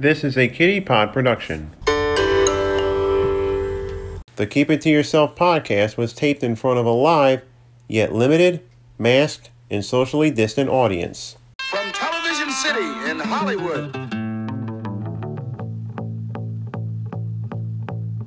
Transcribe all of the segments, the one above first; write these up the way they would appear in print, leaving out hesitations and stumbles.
This is a Kitty Pod production. The Keep It To Yourself podcast was taped in front of a live, yet limited, masked, and socially distant audience. From Television City in Hollywood.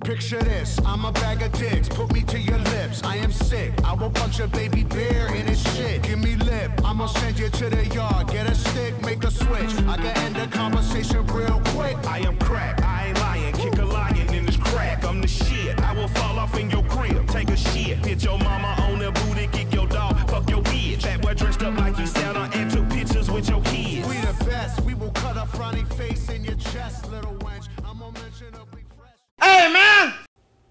Picture this, I'm a bag of dicks, put me to your lips, I am sick, I will punch a baby bear in his shit, give me lip, I'm gonna send you to the yard, get a stick, make a switch, I can end the conversation real quick, I am crack, I ain't lying, kick a lion in this crack, I'm the shit, I will fall off in your crib, take a shit, hit your mama on the booty, kick your dog, fuck your bitch, that boy dressed up like you sound on and took pictures with your kids, we the best, we will cut a fronty face in your chest, little wench, I'm gonna mention a Hey, man!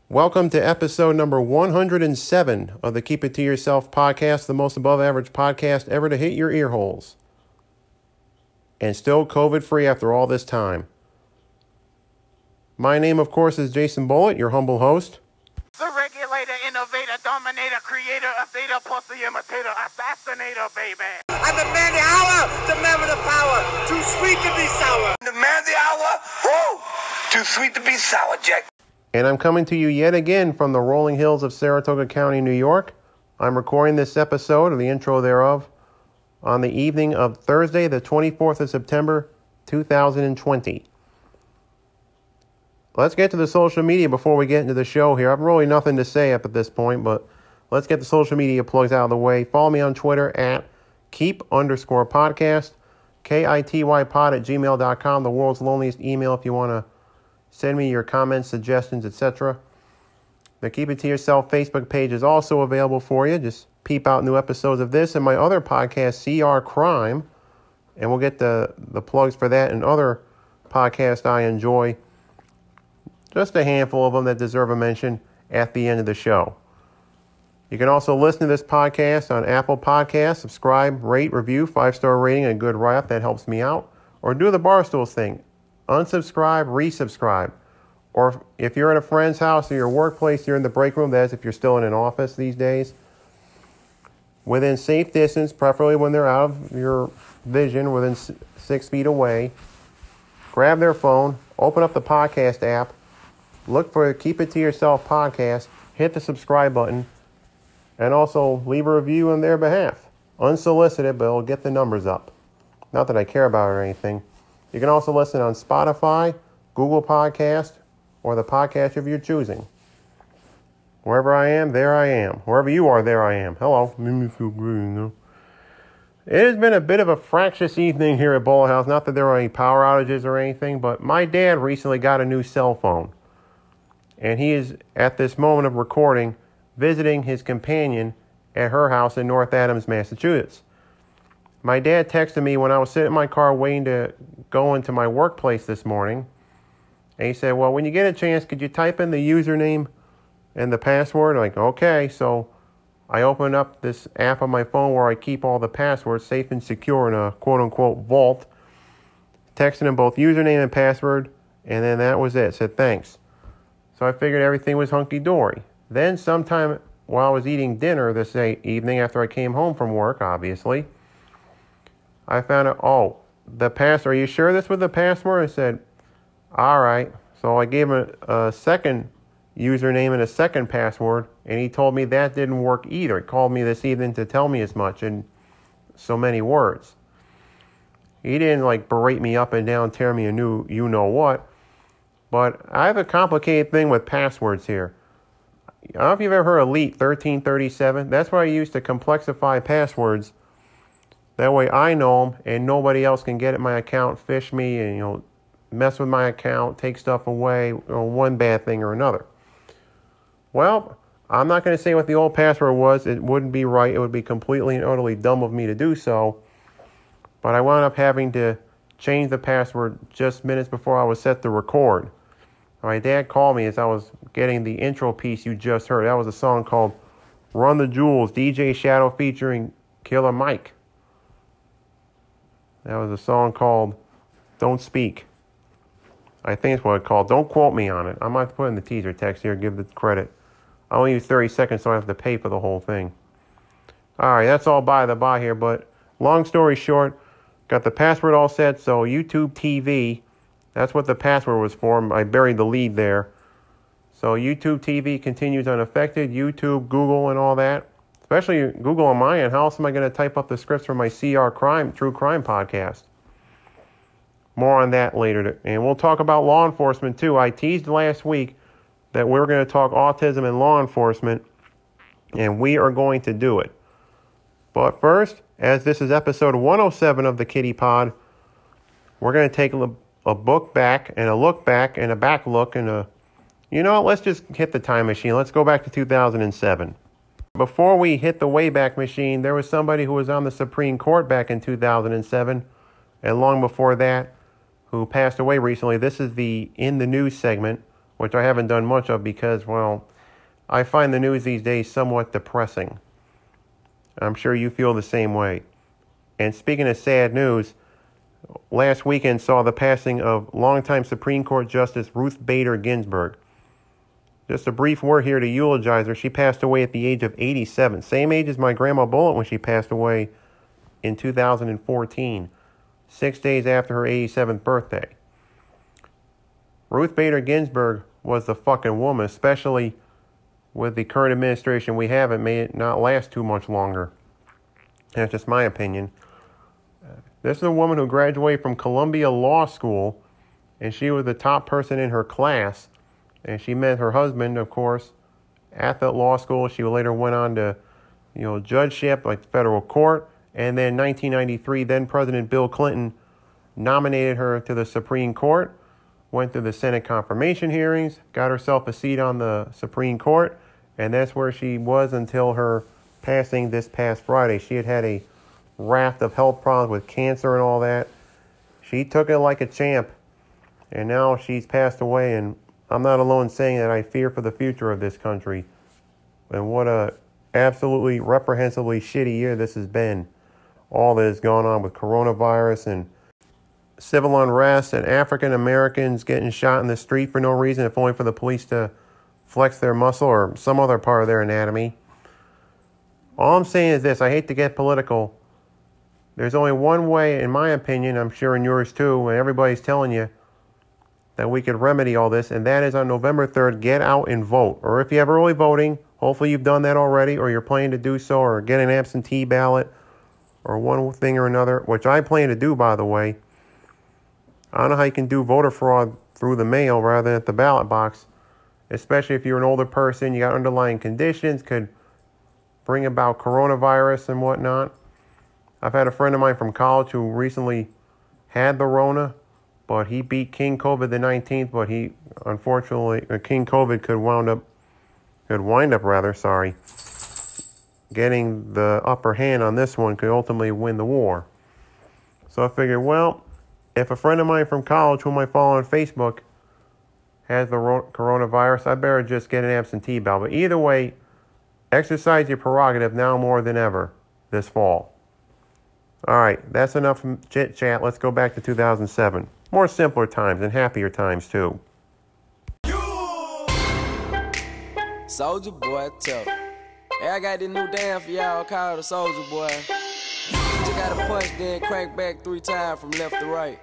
Welcome to episode number 107 of the Keep It To Yourself podcast, the most above-average podcast ever to hit your ear holes. And still COVID-free after all this time. My name, of course, is Jason Bullitt, your humble host. The regulator, innovator, dominator, creator, updater, pussy, imitator, assassinator, baby. I demand the hour, demand the power, too sweet to be sour. Demand the hour, whoa, too sweet to be sour, Jack. And I'm coming to you yet again from the rolling hills of Saratoga County, New York. I'm recording this episode, or the intro thereof, on the evening of Thursday, the 24th of September, 2020. Let's get to the social media before we get into the show here. I've really nothing to say up at this point, but let's get the social media plugs out of the way. Follow me on Twitter at keep_podcast, kittypod@gmail.com, the world's loneliest email if you want to send me your comments, suggestions, etc. The Keep It To Yourself Facebook page is also available for you. Just peep out new episodes of this and my other podcast, CR Crime, and we'll get the plugs for that and other podcasts I enjoy. Just a handful of them that deserve a mention at the end of the show. You can also listen to this podcast on Apple Podcasts. Subscribe, rate, review, 5-star rating, and a good write-up. That helps me out. Or do the Barstools thing. Unsubscribe, resubscribe. Or if you're in a friend's house or your workplace, you're in the break room. That is if you're still in an office these days. Within safe distance, preferably when they're out of your vision, within 6 feet away. Grab their phone, open up the podcast app, look for Keep It To Yourself podcast, hit the subscribe button, and also leave a review on their behalf. Unsolicited, but it'll get the numbers up. Not that I care about it or anything. You can also listen on Spotify, Google Podcast, or the podcast of your choosing. Wherever I am, there I am. Wherever you are, there I am. Hello. Made me feel great, you know. It has been a bit of a fractious evening here at Ball House. Not that there were any power outages or anything, but my dad recently got a new cell phone. And he is, at this moment of recording, visiting his companion at her house in North Adams, Massachusetts. My dad texted me when I was sitting in my car waiting to go into my workplace this morning. And he said, well, when you get a chance, could you type in the username and the password? I'm like, okay. So I opened up this app on my phone where I keep all the passwords safe and secure in a quote-unquote vault. Texted him both username and password. And then that was it. Said, thanks. So I figured everything was hunky-dory. Then sometime while I was eating dinner this evening after I came home from work, obviously, I found out, oh, the password, are you sure this was the password? I said, all right. So I gave him a second username and a second password, and he told me that didn't work either. He called me this evening to tell me as much in so many words. He didn't, berate me up and down, tear me a new you-know-what. But I have a complicated thing with passwords here. I don't know if you've ever heard of Elite 1337. That's what I use to complexify passwords. That way I know them and nobody else can get at my account, fish me, and mess with my account, take stuff away, or one bad thing or another. Well, I'm not going to say what the old password was. It wouldn't be right. It would be completely and utterly dumb of me to do so. But I wound up having to change the password just minutes before I was set to record. My dad called me as I was getting the intro piece you just heard. That was a song called Run the Jewels, DJ Shadow featuring Killer Mike. That was a song called Don't Speak. I think it's what it's called. Don't quote me on it. I might put in the teaser text here, give the credit. I only use 30 seconds, so I have to pay for the whole thing. All right, that's all by the by here, but long story short, got the password all set, so YouTube TV That's what the password was for. I buried the lead there. So YouTube TV continues unaffected. YouTube, Google, and all that. Especially Google on my end. How else am I going to type up the scripts for my CR Crime, True Crime podcast? More on that later. And we'll talk about law enforcement, too. I teased last week that we were going to talk autism and law enforcement, and we are going to do it. But first, as this is episode 107 of the Kitty Pod, we're going to take a book back and a look back and a back look and a... You know what? Let's just hit the time machine. Let's go back to 2007. Before we hit the Wayback Machine, there was somebody who was on the Supreme Court back in 2007, and long before that, who passed away recently. This is the In the News segment, which I haven't done much of because, well, I find the news these days somewhat depressing. I'm sure you feel the same way. And speaking of sad news, last weekend saw the passing of longtime Supreme Court Justice Ruth Bader Ginsburg. Just a brief word here to eulogize her. She passed away at the age of 87, same age as my Grandma Bullitt when she passed away in 2014, 6 days after her 87th birthday. Ruth Bader Ginsburg was the fucking woman, especially with the current administration we have. It may not last too much longer. That's just my opinion. This is a woman who graduated from Columbia Law School, and she was the top person in her class. And she met her husband, of course, at that law school. She later went on to, judgeship, like the federal court. And then in 1993, then-President Bill Clinton nominated her to the Supreme Court, went through the Senate confirmation hearings, got herself a seat on the Supreme Court, and that's where she was until her passing this past Friday. She had had a raft of health problems with cancer and all that. She took it like a champ, and now she's passed away, and I'm not alone saying that I fear for the future of this country. And what a absolutely reprehensibly shitty year this has been. All that has gone on with coronavirus and civil unrest and African Americans getting shot in the street for no reason, if only for the police to flex their muscle or some other part of their anatomy. All I'm saying is this. I hate to get political. There's only one way, in my opinion, I'm sure in yours too, and everybody's telling you, that we could remedy all this, and that is on November 3rd, get out and vote. Or if you have early voting, hopefully you've done that already, or you're planning to do so, or get an absentee ballot, or one thing or another, which I plan to do, by the way. I don't know how you can do voter fraud through the mail rather than at the ballot box, especially if you're an older person, you got underlying conditions, could bring about coronavirus and whatnot. I've had a friend of mine from college who recently had the Rona, but he beat King COVID the 19th, but he, unfortunately, King COVID could wind up, getting the upper hand on this one, could ultimately win the war. So I figured, well, if a friend of mine from college, whom I follow on Facebook, has the coronavirus, I better just get an absentee ballot. But either way, exercise your prerogative now more than ever this fall. All right, that's enough chit-chat. Let's go back to 2007. More simpler times and happier times, too. Soulja Boy, tough. Hey, I got this new dance for y'all called the Soulja Boy. Just got to punch, then crank back 3 times from left to right.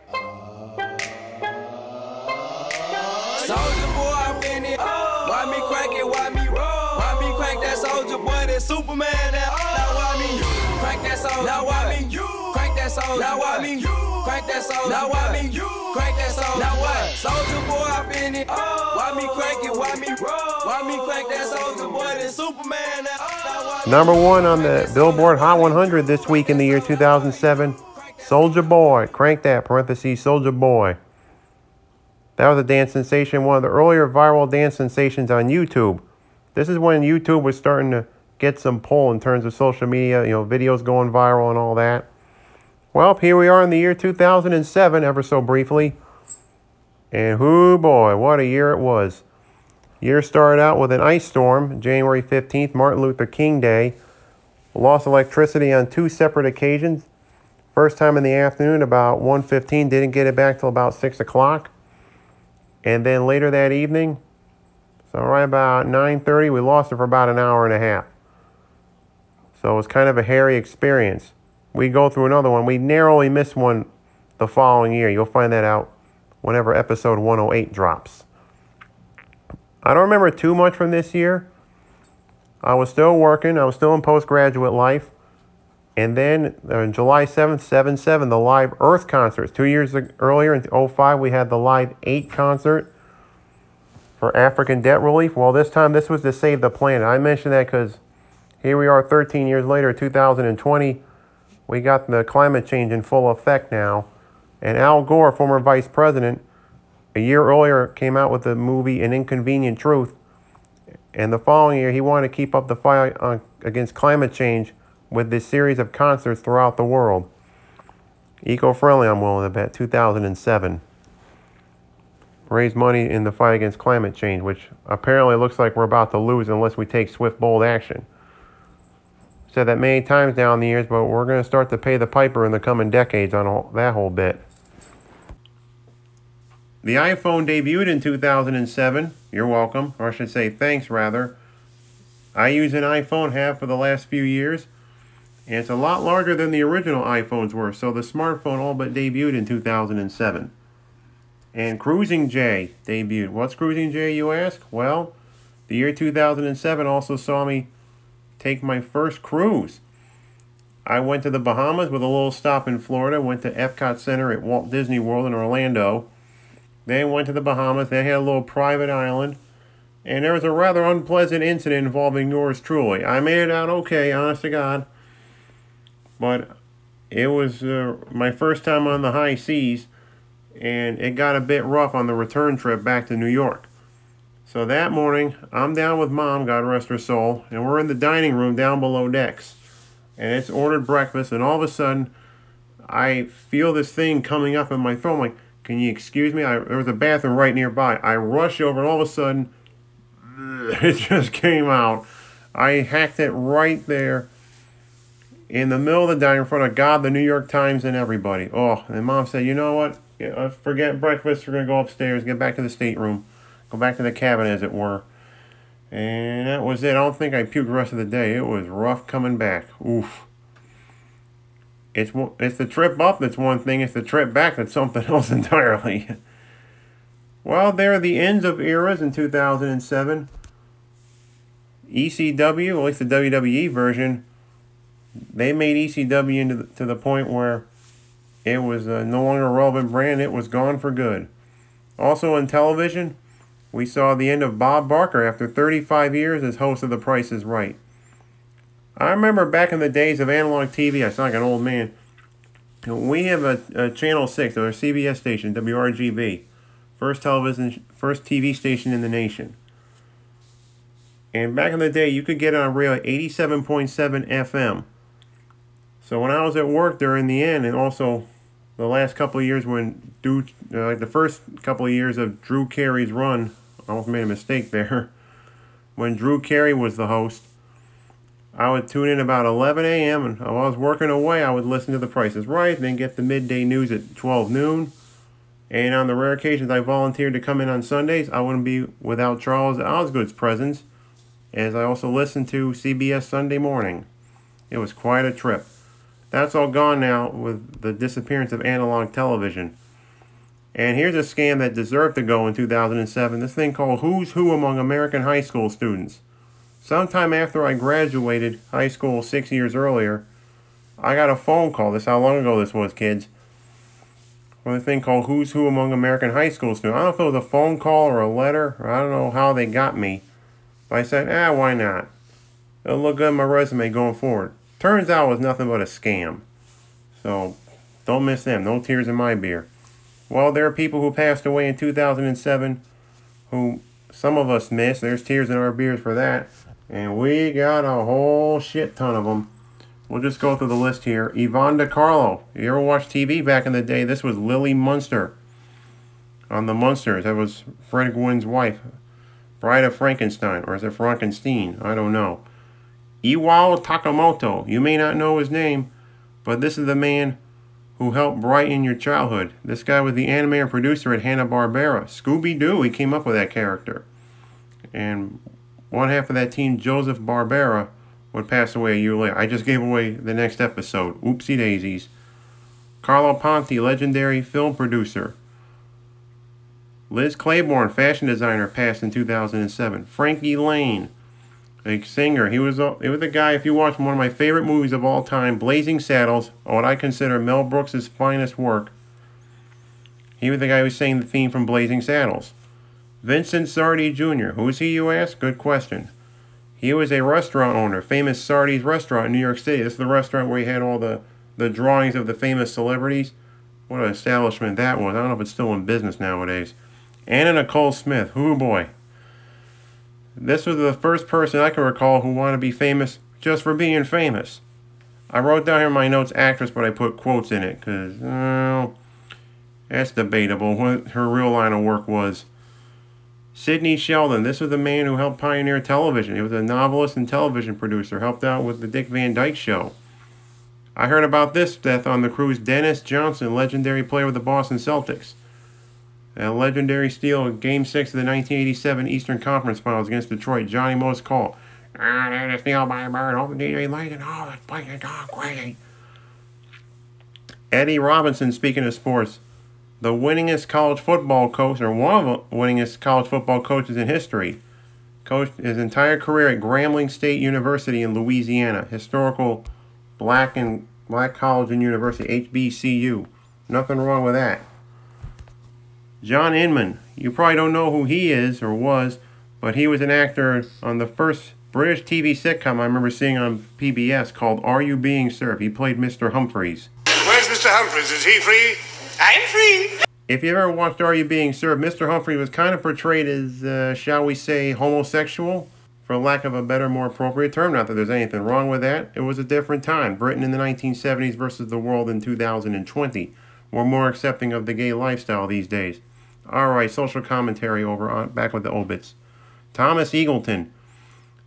Soulja Boy, I'm in it. Why me crank it? Why me roll? Why me crank that Soulja Boy? That Superman, that now why me? Crank that Soulja Boy. Now why me? You crank that Soulja Boy. Now why me? You. Crank that soul. Now why me you crank that soul? Now what? Soulja Boy, I'm in it. Why me crank it? Why me roll? Why me crank that Soulja Boy? That Superman. Number 1 on the Billboard Hot 100 this week in the year 2007. Soulja Boy, crank that. Parentheses Soulja Boy. That was a dance sensation. One of the earlier viral dance sensations on YouTube. This is when YouTube was starting to get some pull in terms of social media. Videos going viral and all that. Well, here we are in the year 2007, ever so briefly. And whoo boy, what a year it was. Year started out with an ice storm, January 15th, Martin Luther King Day. Lost electricity on 2 separate occasions. First time in the afternoon, about 1:15, didn't get it back till about 6 o'clock. And then later that evening, so right about 9:30, we lost it for about an hour and a half. So it was kind of a hairy experience. We go through another one. We narrowly missed one the following year. You'll find that out whenever episode 108 drops. I don't remember too much from this year. I was still working. I was still in postgraduate life. And then on July 7th, 7-7, the live Earth concerts. 2 years earlier, in 2005, we had the live 8 concert for African debt relief. Well, this time, this was to save the planet. I mentioned that because here we are 13 years later, 2020. We got the climate change in full effect now. And Al Gore, former vice president, a year earlier came out with the movie An Inconvenient Truth. And the following year, he wanted to keep up the fight against climate change with this series of concerts throughout the world. Eco-friendly, I'm willing to bet, 2007. Raise money in the fight against climate change, which apparently looks like we're about to lose unless we take swift, bold action. Said that many times down the years, but we're going to start to pay the piper in the coming decades on all, that whole bit. The iPhone debuted in 2007. You're welcome, or I should say thanks, rather. I use an iPhone, have for the last few years, and it's a lot larger than the original iPhones were, so the smartphone all but debuted in 2007. And Cruising J debuted. What's Cruising J, you ask? Well, the year 2007 also saw me take my first cruise. I went to the Bahamas with a little stop in Florida, went to Epcot Center at Walt Disney World in Orlando, then went to the Bahamas, they had a little private island, and there was a rather unpleasant incident involving yours truly. I made it out okay, honest to God, but it was my first time on the high seas, and it got a bit rough on the return trip back to New York. So that morning, I'm down with Mom, God rest her soul, and we're in the dining room down below decks. And it's ordered breakfast, and all of a sudden, I feel this thing coming up in my throat. I'm like, can you excuse me? There was a bathroom right nearby. I rush over, and all of a sudden, it just came out. I hacked it right there in the middle of the dining room in front of God, the New York Times, and everybody. Oh, and Mom said, you know what? Yeah, forget breakfast. We're going to go upstairs, get back to the stateroom. Go back to the cabin, as it were. And that was it. I don't think I puked the rest of the day. It was rough coming back. Oof. It's the trip up that's one thing. It's the trip back that's something else entirely. Well, there are the ends of eras in 2007. ECW, at least the WWE version, they made ECW to the point where it was no longer a relevant brand. It was gone for good. Also on television, we saw the end of Bob Barker after 35 years as host of The Price is Right. I remember back in the days of analog TV, I sound like an old man, we have a Channel 6, or a CBS station, WRGB, first TV station in the nation. And back in the day, you could get on a radio at 87.7 FM. So when I was at work during the end, and also the last couple of years when like the first couple of years of Drew Carey's run, I almost made a mistake there. When Drew Carey was the host, I would tune in about 11 a.m. and while I was working away, I would listen to The Price is Right, then get the midday news at 12 noon. And on the rare occasions I volunteered to come in on Sundays, I wouldn't be without Charles Osgood's presence, as I also listened to CBS Sunday Morning. It was quite a trip. That's all gone now with the disappearance of analog television. And here's a scam that deserved to go in 2007, this thing called Who's Who Among American High School Students. Sometime after I graduated high school 6 years earlier, I got a phone call, this is how long ago this was, kids, from a thing called Who's Who Among American High School Students. I don't know if it was a phone call or a letter, or I don't know how they got me, but I said, why not? It'll look good on my resume going forward. Turns out it was nothing but a scam. So, don't miss them. No tears in my beer. Well, there are people who passed away in 2007 who some of us missed. There's tears in our beers for that. And we got a whole shit ton of them. We'll just go through the list here. Yvonne DiCarlo. You ever watch TV back in the day? This was Lily Munster on The Munsters. That was Fred Gwynn's wife. Bride of Frankenstein. Or is it Frankenstein? I don't know. Iwao Takamoto, you may not know his name, but this is the man who helped brighten your childhood. This guy was the animator and producer at Hanna-Barbera. Scooby-Doo, he came up with that character. And one half of that team, Joseph Barbera, would pass away a year later. I just gave away the next episode. Oopsie daisies. Carlo Ponti, legendary film producer. Liz Claiborne, fashion designer, passed in 2007. Frankie Lane, a singer. He was a guy, if you watch one of my favorite movies of all time, Blazing Saddles, what I consider Mel Brooks' finest work. He was the guy who sang the theme from Blazing Saddles. Vincent Sardi Jr. Who's he, you ask? Good question. He was a restaurant owner, famous Sardi's restaurant in New York City. This is the restaurant where he had all the drawings of the famous celebrities. What an establishment that was. I don't know if it's still in business nowadays. Anna Nicole Smith. Hoo boy. This was the first person I can recall who wanted to be famous just for being famous. I wrote down here in my notes actress, but I put quotes in it because, well, that's debatable what her real line of work was. Sidney Sheldon. This was the man who helped pioneer television. He was a novelist and television producer. Helped out with the Dick Van Dyke Show. I heard about this death on the cruise. Dennis Johnson, legendary player with the Boston Celtics. A legendary steal, Game 6 of the 1987 Eastern Conference Finals against Detroit. Johnny Most call. There's a steal by Bird. Open DJ Layton. Oh, that's playing dog crazy. Eddie Robinson, speaking of sports. The winningest college football coach, or one of the winningest college football coaches in history. Coached his entire career at Grambling State University in Louisiana. Historical black college and university, HBCU. Nothing wrong with that. John Inman. You probably don't know who he is or was, but he was an actor on the first British TV sitcom I remember seeing on PBS called Are You Being Served? He played Mr. Humphreys. Where's Mr. Humphreys? Is he free? I'm free. If you ever watched Are You Being Served, Mr. Humphrey was kind of portrayed as, shall we say, homosexual, for lack of a better, more appropriate term. Not that there's anything wrong with that. It was a different time. Britain in the 1970s versus the world in 2020. We're more accepting of the gay lifestyle these days. All right, social commentary over. On, back with the obits. Thomas Eagleton.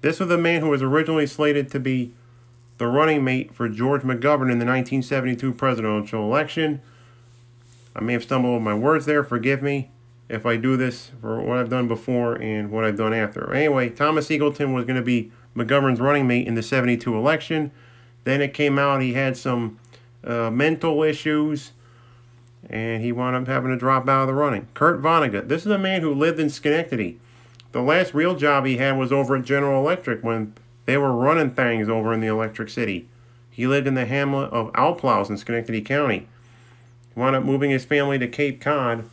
This was the man who was originally slated to be the running mate for George McGovern in the 1972 presidential election. I may have stumbled over my words there. Forgive me if I do this for what I've done before and what I've done after. Anyway, Thomas Eagleton was going to be McGovern's running mate in the 72 election. Then it came out he had some mental issues, and he wound up having to drop out of the running. Kurt Vonnegut. This is a man who lived in Schenectady. The last real job he had was over at General Electric when they were running things over in the Electric City. He lived in the hamlet of Alplaus in Schenectady County. He wound up moving his family to Cape Cod,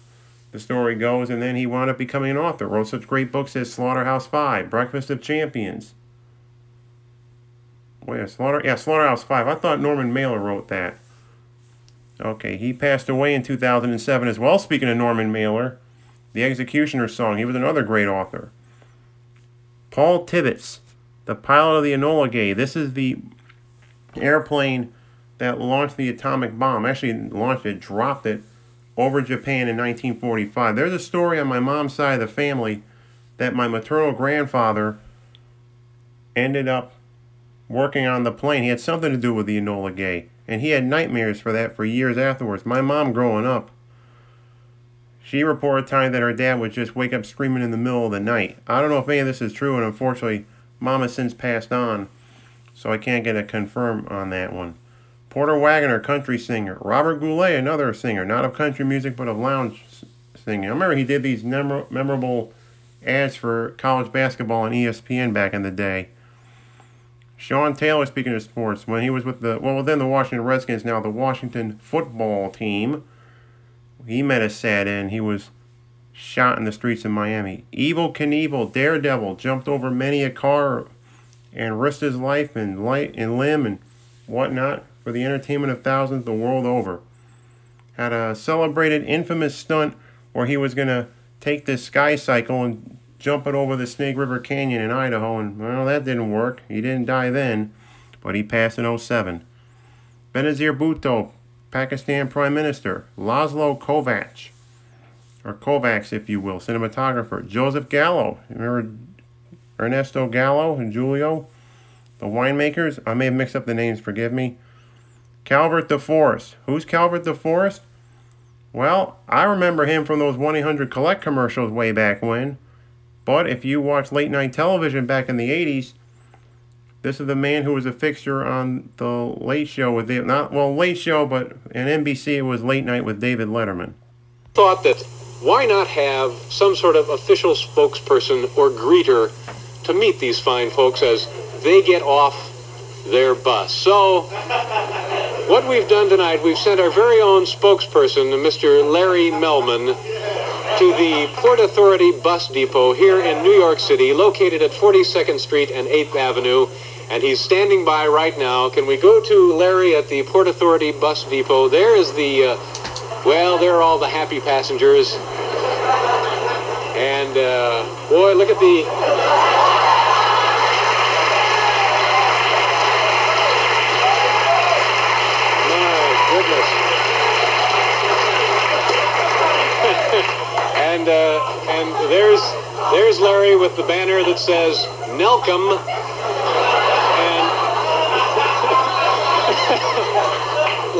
the story goes, and then he wound up becoming an author. Wrote such great books as Slaughterhouse-Five, Breakfast of Champions. Wait, Slaughterhouse-Five. I thought Norman Mailer wrote that. Okay, he passed away in 2007 as well. Speaking of Norman Mailer, The Executioner's Song. He was another great author. Paul Tibbetts, the pilot of the Enola Gay. This is the airplane that launched the atomic bomb. Actually launched it, dropped it over Japan in 1945. There's a story on my mom's side of the family that my maternal grandfather ended up working on the plane. He had something to do with the Enola Gay, and he had nightmares for that for years afterwards. My mom growing up, she reported time that her dad would just wake up screaming in the middle of the night. I don't know if any of this is true, and unfortunately, mom has since passed on, so I can't get a confirm on that one. Porter Wagoner, country singer. Robert Goulet, another singer, not of country music, but of lounge singing. I remember he did these memorable ads for college basketball on ESPN back in the day. Sean Taylor, speaking of sports, when he was with the, well, then the Washington Redskins, now the Washington football team, he met a sad end. He was shot in the streets of Miami. Evel Knievel, daredevil, jumped over many a car and risked his life and light and limb and whatnot for the entertainment of thousands the world over. Had a celebrated infamous stunt where he was going to take this sky cycle and jump it over the Snake River Canyon in Idaho, and well, that didn't work. He didn't die then, but he passed in 2007. Benazir Bhutto, Pakistan Prime Minister. Laszlo Kovacs, or Kovacs if you will, cinematographer. Joseph Gallo, remember Ernesto Gallo and Julio, the winemakers? I may have mixed up the names, forgive me. Calvert DeForest. Who's Calvert DeForest? Well, I remember him from those 1-800-COLLECT commercials way back when. But if you watch late-night television back in the 80s, this is the man who was a fixture on the Late Show with David, not, well, Late Show, but in NBC, it was Late Night with David Letterman. Thought that why not have some sort of official spokesperson or greeter to meet these fine folks as they get off their bus? So what we've done tonight, we've sent our very own spokesperson, Mr. Larry Melman, to the Port Authority Bus Depot here in New York City, located at 42nd Street and 8th Avenue, and he's standing by right now. Can we go to Larry at the Port Authority Bus Depot? There is the, well, there are all the happy passengers. And, boy, look at the... And there's Larry with the banner that says Nelcom,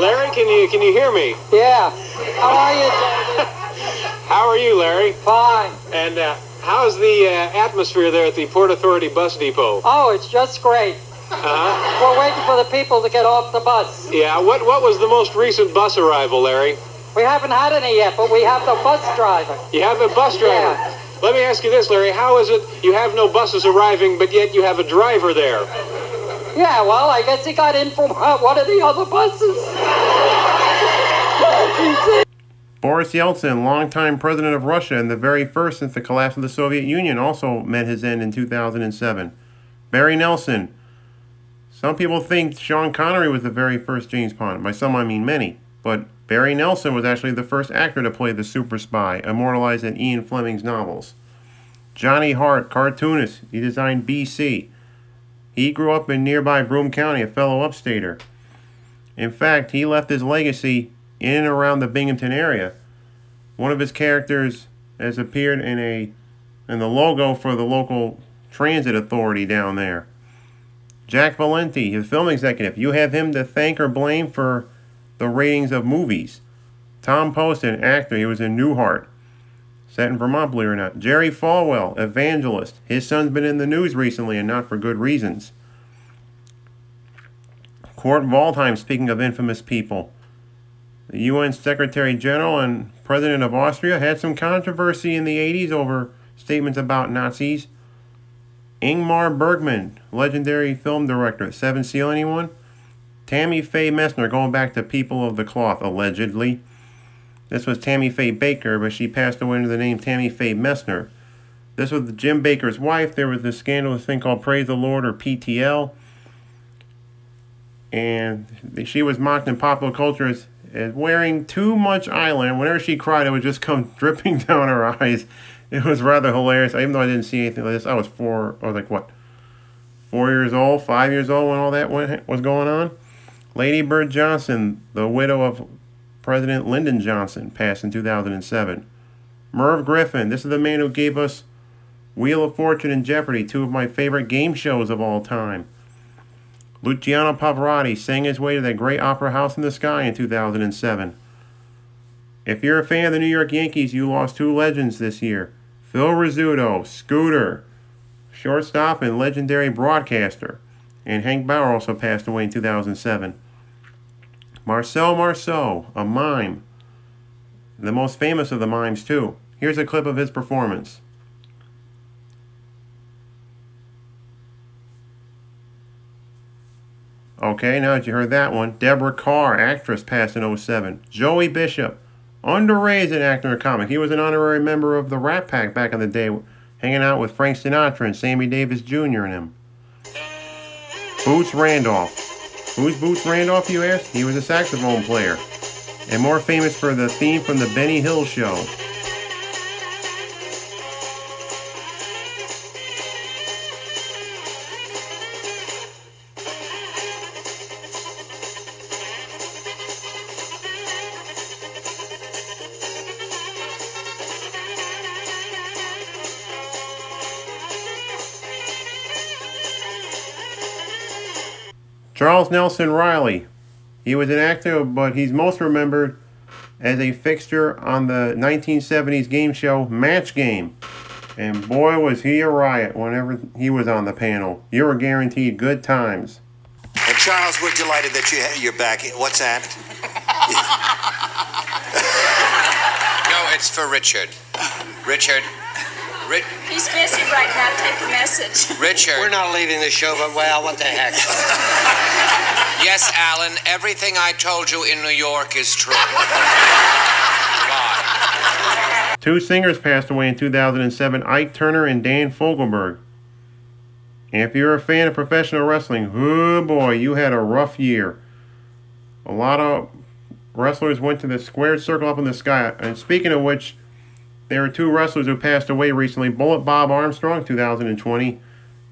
and Larry, can you hear me? Yeah. How are you? How are you, Larry? Fine. And how's the atmosphere there at the Port Authority Bus Depot? Oh, it's just great. Uh-huh. We're waiting for the people to get off the bus. Yeah. What was the most recent bus arrival, Larry? We haven't had any yet, but we have the bus driver. You have a bus driver? Yeah. Let me ask you this, Larry. How is it you have no buses arriving, but yet you have a driver there? Yeah, well, I guess he got in from one of the other buses. Boris Yeltsin, longtime president of Russia and the very first since the collapse of the Soviet Union, also met his end in 2007. Barry Nelson. Some people think Sean Connery was the very first James Bond. By some, I mean many, but... Barry Nelson was actually the first actor to play the super spy, immortalized in Ian Fleming's novels. Johnny Hart, cartoonist, he designed BC. He grew up in nearby Broome County, a fellow upstater. In fact, he left his legacy in and around the Binghamton area. One of his characters has appeared in the logo for the local transit authority down there. Jack Valenti, his film executive, you have him to thank or blame for the ratings of movies. Tom Poston, actor, he was in Newhart. Set in Vermont, believe it or not. Jerry Falwell, evangelist. His son's been in the news recently, and not for good reasons. Kurt Waldheim, speaking of infamous people. The UN Secretary General and President of Austria had some controversy in the 80s over statements about Nazis. Ingmar Bergman, legendary film director. Seven Seal, anyone? Tammy Faye Messner, going back to People of the Cloth, allegedly. This was Tammy Faye Baker, but she passed away under the name Tammy Faye Messner. This was Jim Baker's wife. There was this scandalous thing called Praise the Lord, or PTL. And she was mocked in popular culture as wearing too much eyeliner. Whenever she cried, it would just come dripping down her eyes. It was rather hilarious. Even though I didn't see anything like this, I was five years old when all that was going on. Lady Bird Johnson, the widow of President Lyndon Johnson, passed in 2007. Merv Griffin, this is the man who gave us Wheel of Fortune and Jeopardy, two of my favorite game shows of all time. Luciano Pavarotti sang his way to that great opera House in the Sky in 2007. If you're a fan of the New York Yankees, you lost two legends this year. Phil Rizzuto, Scooter, shortstop and legendary broadcaster. And Hank Bauer also passed away in 2007. Marcel Marceau, a mime. The most famous of the mimes, too. Here's a clip of his performance. Okay, now that you heard that one. Deborah Carr, actress, passed in 2007. Joey Bishop, underrated actor and comic. He was an honorary member of the Rat Pack back in the day, hanging out with Frank Sinatra and Sammy Davis Jr. and him. Boots Randolph. Who's Boots Randolph, you ask? He was a saxophone player, and more famous for the theme from the Benny Hill Show. Charles Nelson Riley. He was an actor, but he's most remembered as a fixture on the 1970s game show Match Game. And boy, was he a riot whenever he was on the panel. You were guaranteed good times. And Charles, we're delighted that you're back. What's that? No, That's for Richard. Richard. He's busy right now. Take the message. Richard. We're not leaving the show, but well, what the heck? Yes, Alan, everything I told you in New York is true. God. Two singers passed away in 2007, Ike Turner and Dan Fogelberg. And if you're a fan of professional wrestling, oh boy, you had a rough year. A lot of wrestlers went to the squared circle up in the sky. And speaking of which, there are two wrestlers who passed away recently. Bullet Bob Armstrong, 2020.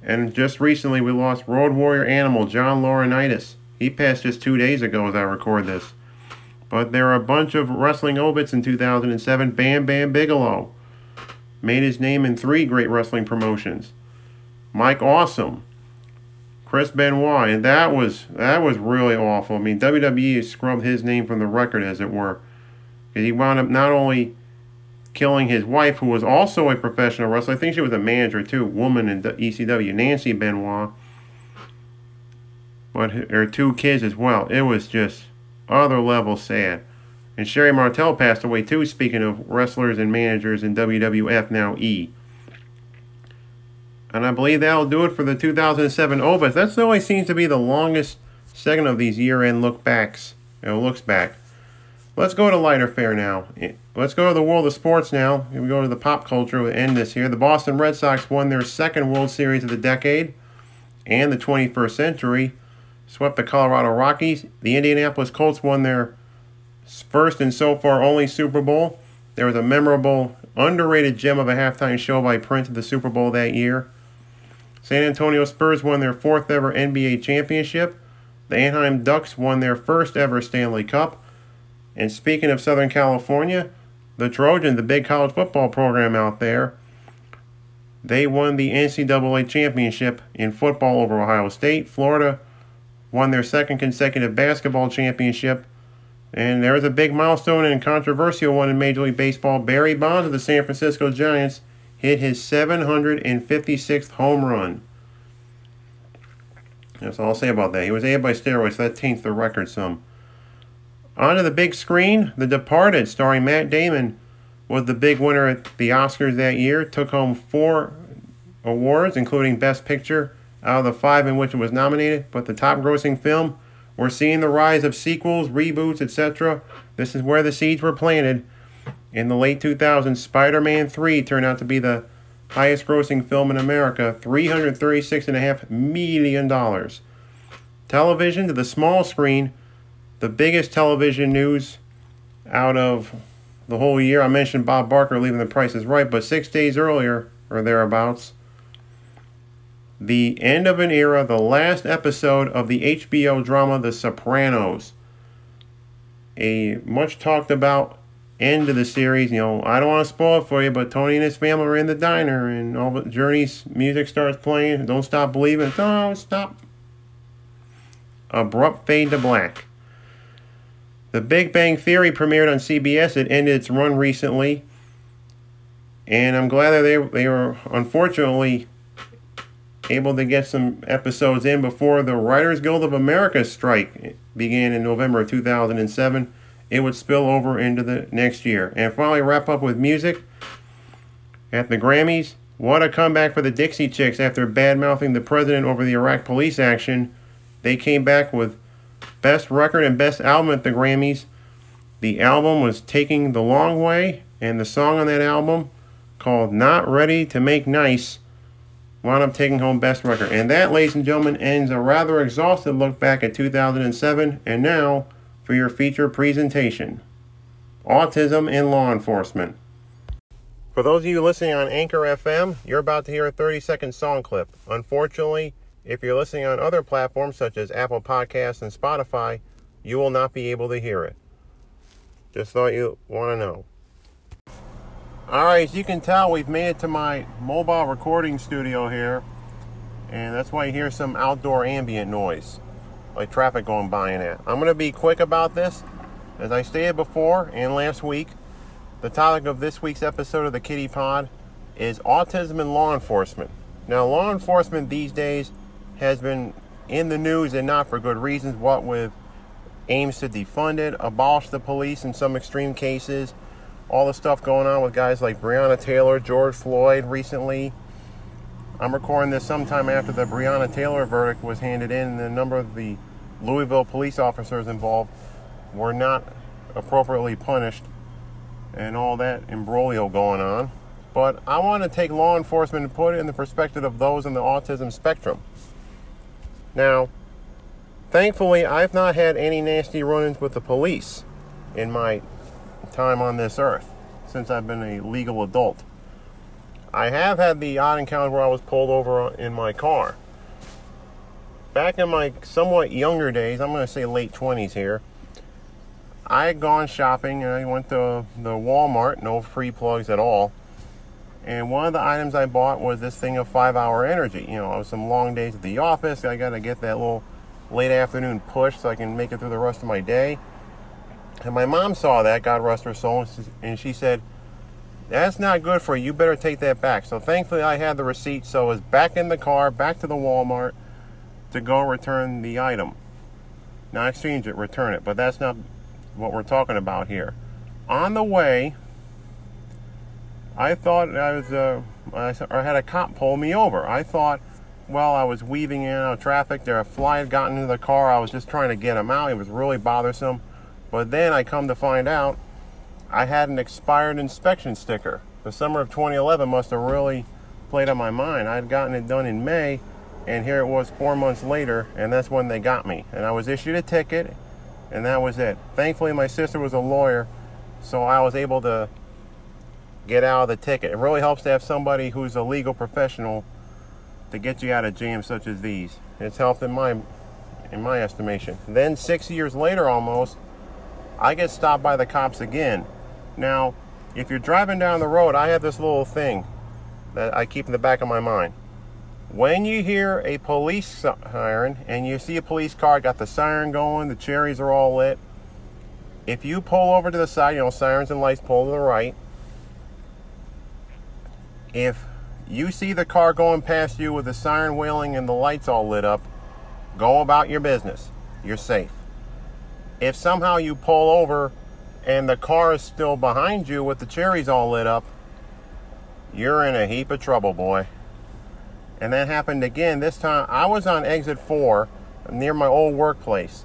And just recently we lost Road Warrior Animal, John Laurinaitis. He passed just 2 days ago as I record this. But there are a bunch of wrestling obits in 2007. Bam Bam Bigelow made his name in 3 great wrestling promotions. Mike Awesome, Chris Benoit, and that was really awful. I mean, WWE scrubbed his name from the record, as it were. Because he wound up not only killing his wife, who was also a professional wrestler. I think she was a manager, too, woman in ECW, Nancy Benoit. But her 2 kids as well. It was just other level sad. And Sherry Martel passed away, too, speaking of wrestlers and managers in WWF, now E. And I believe that'll do it for the 2007 Obits. That's always seems to be the longest segment of these year-end look-backs. Looks back. Let's go to lighter fare now. Let's go to the world of sports now. We go to the pop culture. We'll end this here. The Boston Red Sox won their 2nd World Series of the decade and the 21st century. Swept the Colorado Rockies. The Indianapolis Colts won their 1st and so far only Super Bowl. There was a memorable, underrated gem of a halftime show by Prince at the Super Bowl that year. San Antonio Spurs won their 4th ever NBA championship. The Anaheim Ducks won their 1st ever Stanley Cup. And speaking of Southern California, the Trojans, the big college football program out there, they won the NCAA championship in football over Ohio State. Florida won their 2nd consecutive basketball championship. And there was a big milestone and controversial one in Major League Baseball. Barry Bonds of the San Francisco Giants hit his 756th home run. That's all I'll say about that. He was aided by steroids, so that taints the record some. Onto the big screen, The Departed, starring Matt Damon, was the big winner at the Oscars that year. Took home 4 awards, including Best Picture, out of the 5 in which it was nominated. But the top-grossing film, we're seeing the rise of sequels, reboots, etc. This is where the seeds were planted. In the late 2000s, Spider-Man 3 turned out to be the highest-grossing film in America, $336.5 million. Television to the small screen, the biggest television news out of the whole year. I mentioned Bob Barker leaving The Price is Right, but 6 days earlier, or thereabouts, the end of an era, the last episode of the HBO drama The Sopranos. A much talked about end of the series. You know, I don't want to spoil it for you, but Tony and his family are in the diner, and all the Journey's music starts playing. Don't Stop Believing. Don't stop. Abrupt fade to black. The Big Bang Theory premiered on CBS. It ended its run recently. And I'm glad that they were unfortunately able to get some episodes in before the Writers Guild of America strike began in November of 2007. It would spill over into the next year. And finally, wrap up with music. At the Grammys, what a comeback for the Dixie Chicks after bad-mouthing the president over the Iraq police action. They came back with Best Record and Best Album at the Grammys. The album was Taking the Long Way, and the song on that album, called Not Ready to Make Nice, wound up taking home Best Record. And that, ladies and gentlemen, ends a rather exhaustive look back at 2007. And now, for your feature presentation, Autism in Law Enforcement. For those of you listening on Anchor FM, you're about to hear a 30-second song clip. Unfortunately, if you're listening on other platforms such as Apple Podcasts and Spotify, you will not be able to hear it. Just thought you want to know. Alright, as you can tell, we've made it to my mobile recording studio here, and that's why you hear some outdoor ambient noise, like traffic going by and that. I'm going to be quick about this. As I stated before and last week, the topic of this week's episode of the Kitty Pod is autism in law enforcement. Now, law enforcement these days has been in the news, and not for good reasons, what with aims to defund it, abolish the police in some extreme cases, all the stuff going on with guys like Breonna Taylor, George Floyd recently. I'm recording this sometime after the Breonna Taylor verdict was handed in, and a number of the Louisville police officers involved were not appropriately punished, and all that imbroglio going on. But I want to take law enforcement and put it in the perspective of those in the autism spectrum. Now, thankfully, I've not had any nasty run-ins with the police in my time on this earth since I've been a legal adult. I have had the odd encounter where I was pulled over in my car. Back in my somewhat younger days, I'm going to say late 20s here, I had gone shopping and I went to the Walmart, no free plugs at all, and one of the items I bought was this thing of 5-hour energy. You know, it was some long days at the office, I got to get that little late afternoon push so I can make it through the rest of my day. And my mom saw that, God rest her soul, and she said, "That's not good for you, you better take that back." So thankfully I had the receipt, so I was back in the car, back to the Walmart to go return the item. Not exchange it, return it, but that's not what we're talking about here. On the way, I thought I had a cop pull me over. I thought, well, I was weaving in and out of traffic. There, a fly had gotten into the car. I was just trying to get him out. It was really bothersome. But then I come to find out I had an expired inspection sticker. The summer of 2011 must have really played on my mind. I had gotten it done in May, and here it was 4 months later, and that's when they got me. And I was issued a ticket, and that was it. Thankfully, my sister was a lawyer, so I was able to get out of the ticket. It really helps to have somebody who's a legal professional to get you out of jams such as these. It's helped in my estimation. Then 6 years later almost, I get stopped by the cops again. Now, if you're driving down the road, I have this little thing that I keep in the back of my mind. When you hear a police siren and you see a police car got the siren going, the cherries are all lit, if you pull over to the side, you know, sirens and lights, pull to the right. If you see the car going past you with the siren wailing and the lights all lit up, go about your business. You're safe. If somehow you pull over and the car is still behind you with the cherries all lit up, you're in a heap of trouble, boy. And that happened again. This time I was on exit 4 near my old workplace.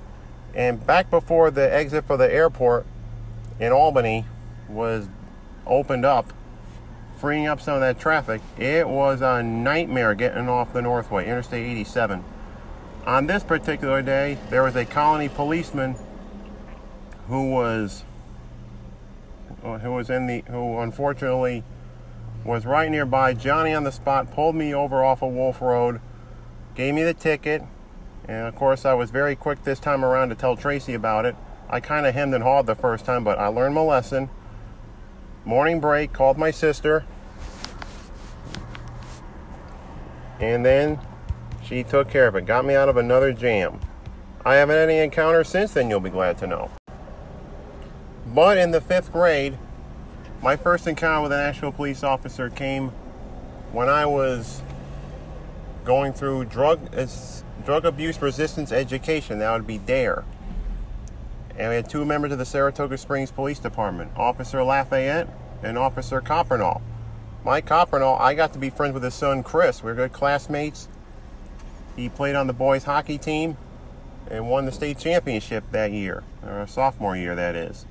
And back before the exit for the airport in Albany was opened up, freeing up some of that traffic, it was a nightmare getting off the Northway, Interstate 87. On this particular day, there was a colony policeman who unfortunately was right nearby. Johnny on the spot pulled me over off of Wolf Road, gave me the ticket, and of course I was very quick this time around to tell Tracy about it. I kind of hemmed and hawed the first time, but I learned my lesson. Morning break, called my sister, and then she took care of it, got me out of another jam. I haven't had any encounters since then, you'll be glad to know. But in the 5th grade, my first encounter with an actual police officer came when I was going through drug abuse resistance education. That would be DARE. And we had 2 members of the Saratoga Springs Police Department, Officer Lafayette and Officer Coppernaugh. Mike Coppernaugh, I got to be friends with his son Chris. We were good classmates. He played on the boys' hockey team and won the state championship that year, or sophomore year, that is.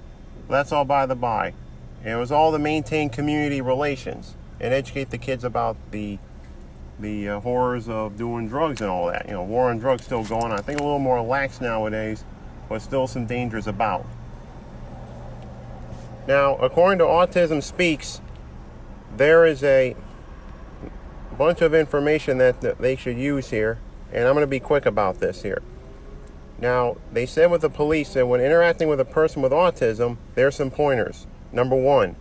But that's all by the by. And it was all to maintain community relations and educate the kids about the horrors of doing drugs and all that. You know, war on drugs still going on. I think a little more lax nowadays, but still some dangers about. Now, according to Autism Speaks, there is a bunch of information that they should use here, and I'm going to be quick about this here. Now, they said with the police that when interacting with a person with autism, there's some pointers. Number 1,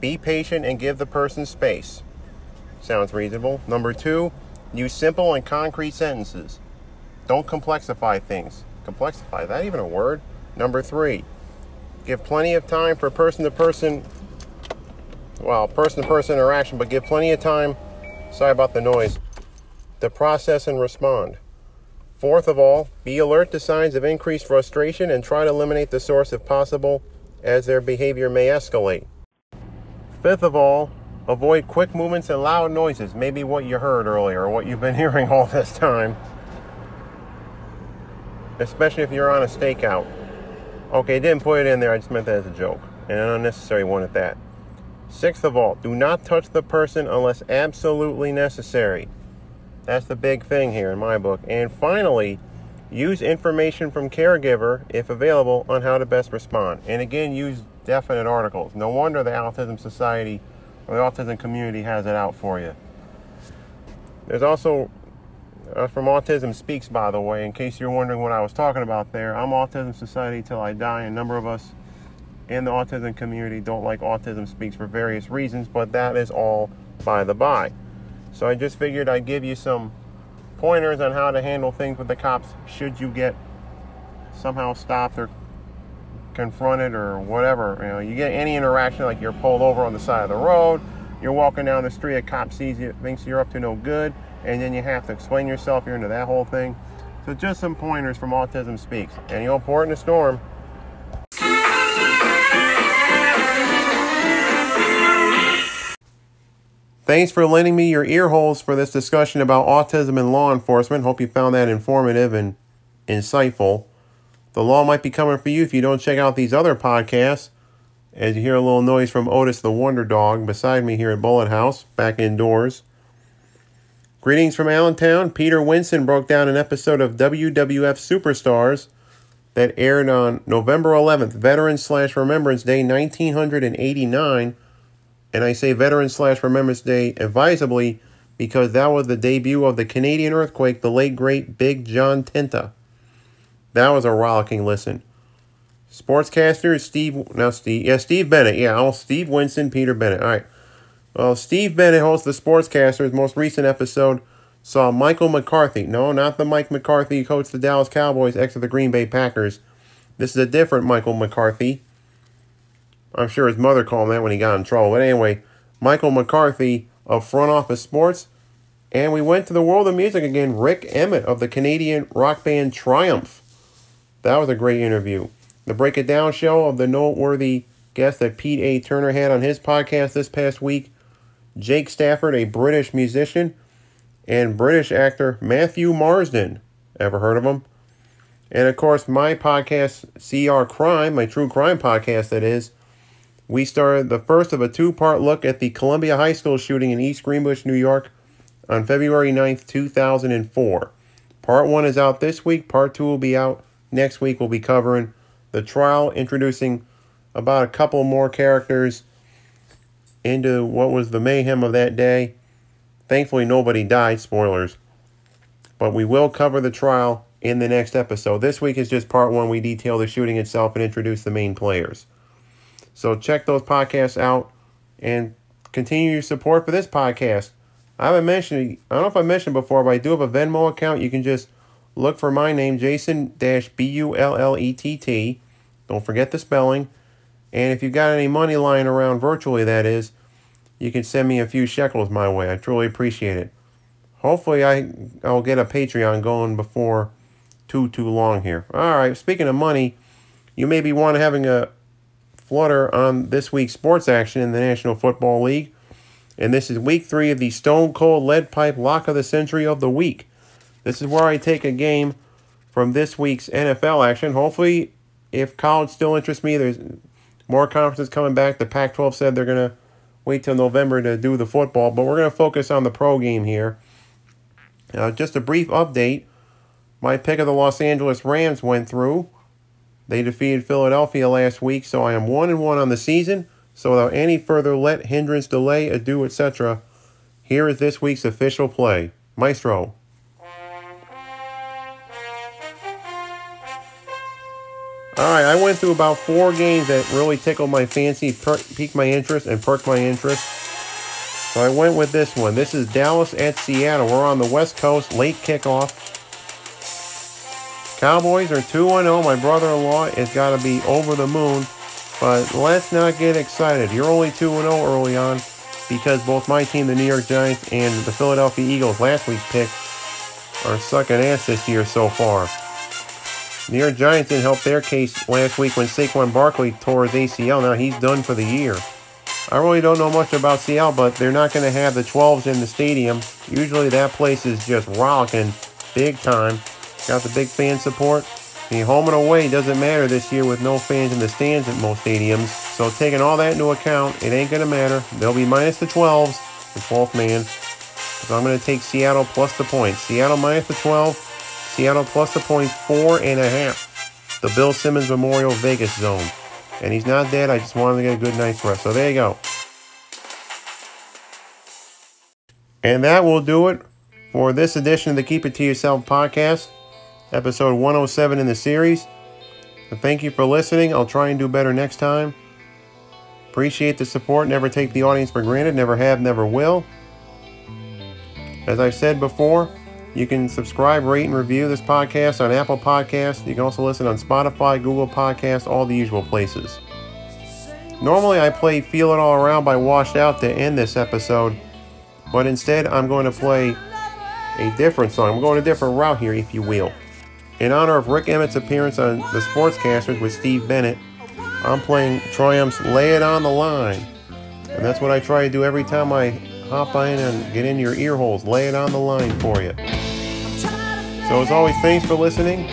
be patient and give the person space. Sounds reasonable. Number 2, use simple and concrete sentences. Don't complexify things. Complexify, is that even a word? Number 3, give plenty of time for person-to-person interaction, but give plenty of time, sorry about the noise, to process and respond. 4th of all, be alert to signs of increased frustration and try to eliminate the source if possible, as their behavior may escalate. Fifth of all, avoid quick movements and loud noises. Maybe what you heard earlier, or what you've been hearing all this time. Especially if you're on a stakeout. Okay, didn't put it in there. I just meant that as a joke. And an unnecessary one at that. Sixth of all, do not touch the person unless absolutely necessary. That's the big thing here in my book. And finally, use information from caregiver, if available, on how to best respond. And again, use definite articles. No wonder the Autism Society or the autism community has it out for you. There's also, from Autism Speaks, by the way, in case you're wondering what I was talking about there, I'm Autism Society till I die. A number of us in the autism community don't like Autism Speaks for various reasons, but that is all by the by. So I just figured I'd give you some pointers on how to handle things with the cops should you get somehow stopped or confronted or whatever. You know, you get any interaction, like you're pulled over on the side of the road, you're walking down the street, a cop sees you, thinks you're up to no good, and then you have to explain yourself, you're into that whole thing. So just some pointers from Autism Speaks. And you'll port in a storm. Thanks for lending me your ear holes for this discussion about autism and law enforcement. Hope you found that informative and insightful. The law might be coming for you if you don't check out these other podcasts. As you hear a little noise from Otis the Wonder Dog beside me here at Bullitt House, back indoors. Greetings from Allentown. Peter Winston broke down an episode of WWF Superstars that aired on November 11th, Veterans/Remembrance Day 1989. And I say Veterans/Remembrance Day advisably because that was the debut of the Canadian earthquake, the late great Big John Tinta. That was a rollicking listen. Sportscaster Steve Winston, Peter Bennett. All right. Well, Steve Bennett hosts the Sportscaster. His most recent episode saw Michael McCarthy. No, not the Mike McCarthy who coached the Dallas Cowboys, ex of the Green Bay Packers. This is a different Michael McCarthy. I'm sure his mother called him that when he got in trouble. But anyway, Michael McCarthy of Front Office Sports. And we went to the world of music again. Rick Emmett of the Canadian rock band Triumph. That was a great interview. The Break It Down show of the noteworthy guest that Pete A. Turner had on his podcast this past week. Jake Stafford, a British musician. And British actor Matthew Marsden. Ever heard of him? And of course, my podcast, CR Crime, my true crime podcast that is. We started the first of a two-part look at the Columbia High School shooting in East Greenbush, New York on February 9th, 2004. Part 1 is out this week. Part 2 will be out next week. We'll be covering the trial, introducing about a couple more characters into what was the mayhem of that day. Thankfully, nobody died. Spoilers. But we will cover the trial in the next episode. This week is just part 1. We detail the shooting itself and introduce the main players. So check those podcasts out and continue your support for this podcast. I don't know if I mentioned before, but I do have a Venmo account. You can just look for my name, Jason-Bullitt. Don't forget the spelling. And if you've got any money lying around, virtually that is, you can send me a few shekels my way. I truly appreciate it. Hopefully I'll get a Patreon going before too long here. All right, speaking of money, you may be having a flutter on this week's sports action in the National Football League. And this is week 3 of the Stone Cold Lead Pipe Lock of the Century of the Week. This is where I take a game from this week's NFL action. Hopefully, if college still interests me, there's more conferences coming back. The Pac-12 said they're going to wait till November to do the football, but we're going to focus on the pro game here. Just a brief update. My pick of the Los Angeles Rams went through. They defeated Philadelphia last week, so I am 1-1 on the season. So without any further let, hindrance, delay, ado, etc., here is this week's official play. Maestro. All right, I went through about 4 games that really tickled my fancy, piqued my interest, and perked my interest. So I went with this one. This is Dallas at Seattle. We're on the West Coast, late kickoff. Cowboys are 2-0. My brother-in-law has got to be over the moon. But let's not get excited. You're only 2-0 early on because both my team, the New York Giants, and the Philadelphia Eagles, last week's pick, are sucking ass this year so far. New York Giants didn't help their case last week when Saquon Barkley tore his ACL. Now he's done for the year. I really don't know much about Seattle, but they're not going to have the 12s in the stadium. Usually that place is just rocking big time. Got the big fan support. The home and away doesn't matter this year with no fans in the stands at most stadiums. So taking all that into account, it ain't going to matter. They'll be minus the 12s, the 12th man. So I'm going to take Seattle plus the points. Seattle minus the 12. Seattle plus the points, 4.5. The Bill Simmons Memorial Vegas zone. And he's not dead. I just wanted to get a good night's rest. So there you go. And that will do it for this edition of the Keep It To Yourself podcast, episode 107 in the series. And thank you for listening. I'll try and do better next time. Appreciate the support. Never take the audience for granted. Never have, never will. As I've said before, you can subscribe, rate, and review this podcast on Apple Podcasts. You can also listen on Spotify, Google Podcasts, all the usual places. Normally, I play Feel It All Around by Washed Out to end this episode, but instead, I'm going to play a different song. I'm going a different route here, if you will. In honor of Rick Emmett's appearance on The Sportscasters with Steve Bennett, I'm playing Triumph's Lay It On The Line. And that's what I try to do every time I hop in and get in your ear holes. Lay it on the line for you. So as always, thanks for listening.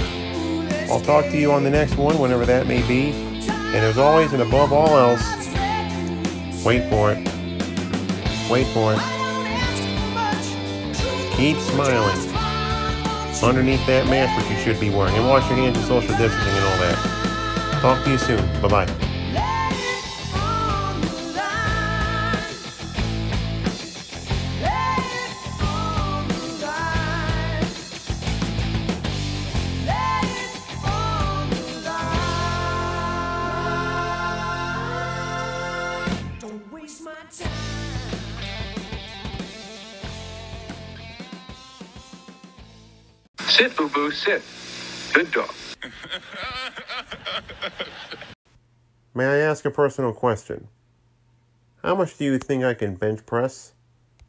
I'll talk to you on the next one, whenever that may be. And as always, and above all else, wait for it. Wait for it. Keep smiling underneath that mask which you should be wearing. And wash your hands and social distancing and all that. Talk to you soon. Bye-bye. Sit, boo-boo, sit. Good dog. May I ask a personal question? How much do you think I can bench press?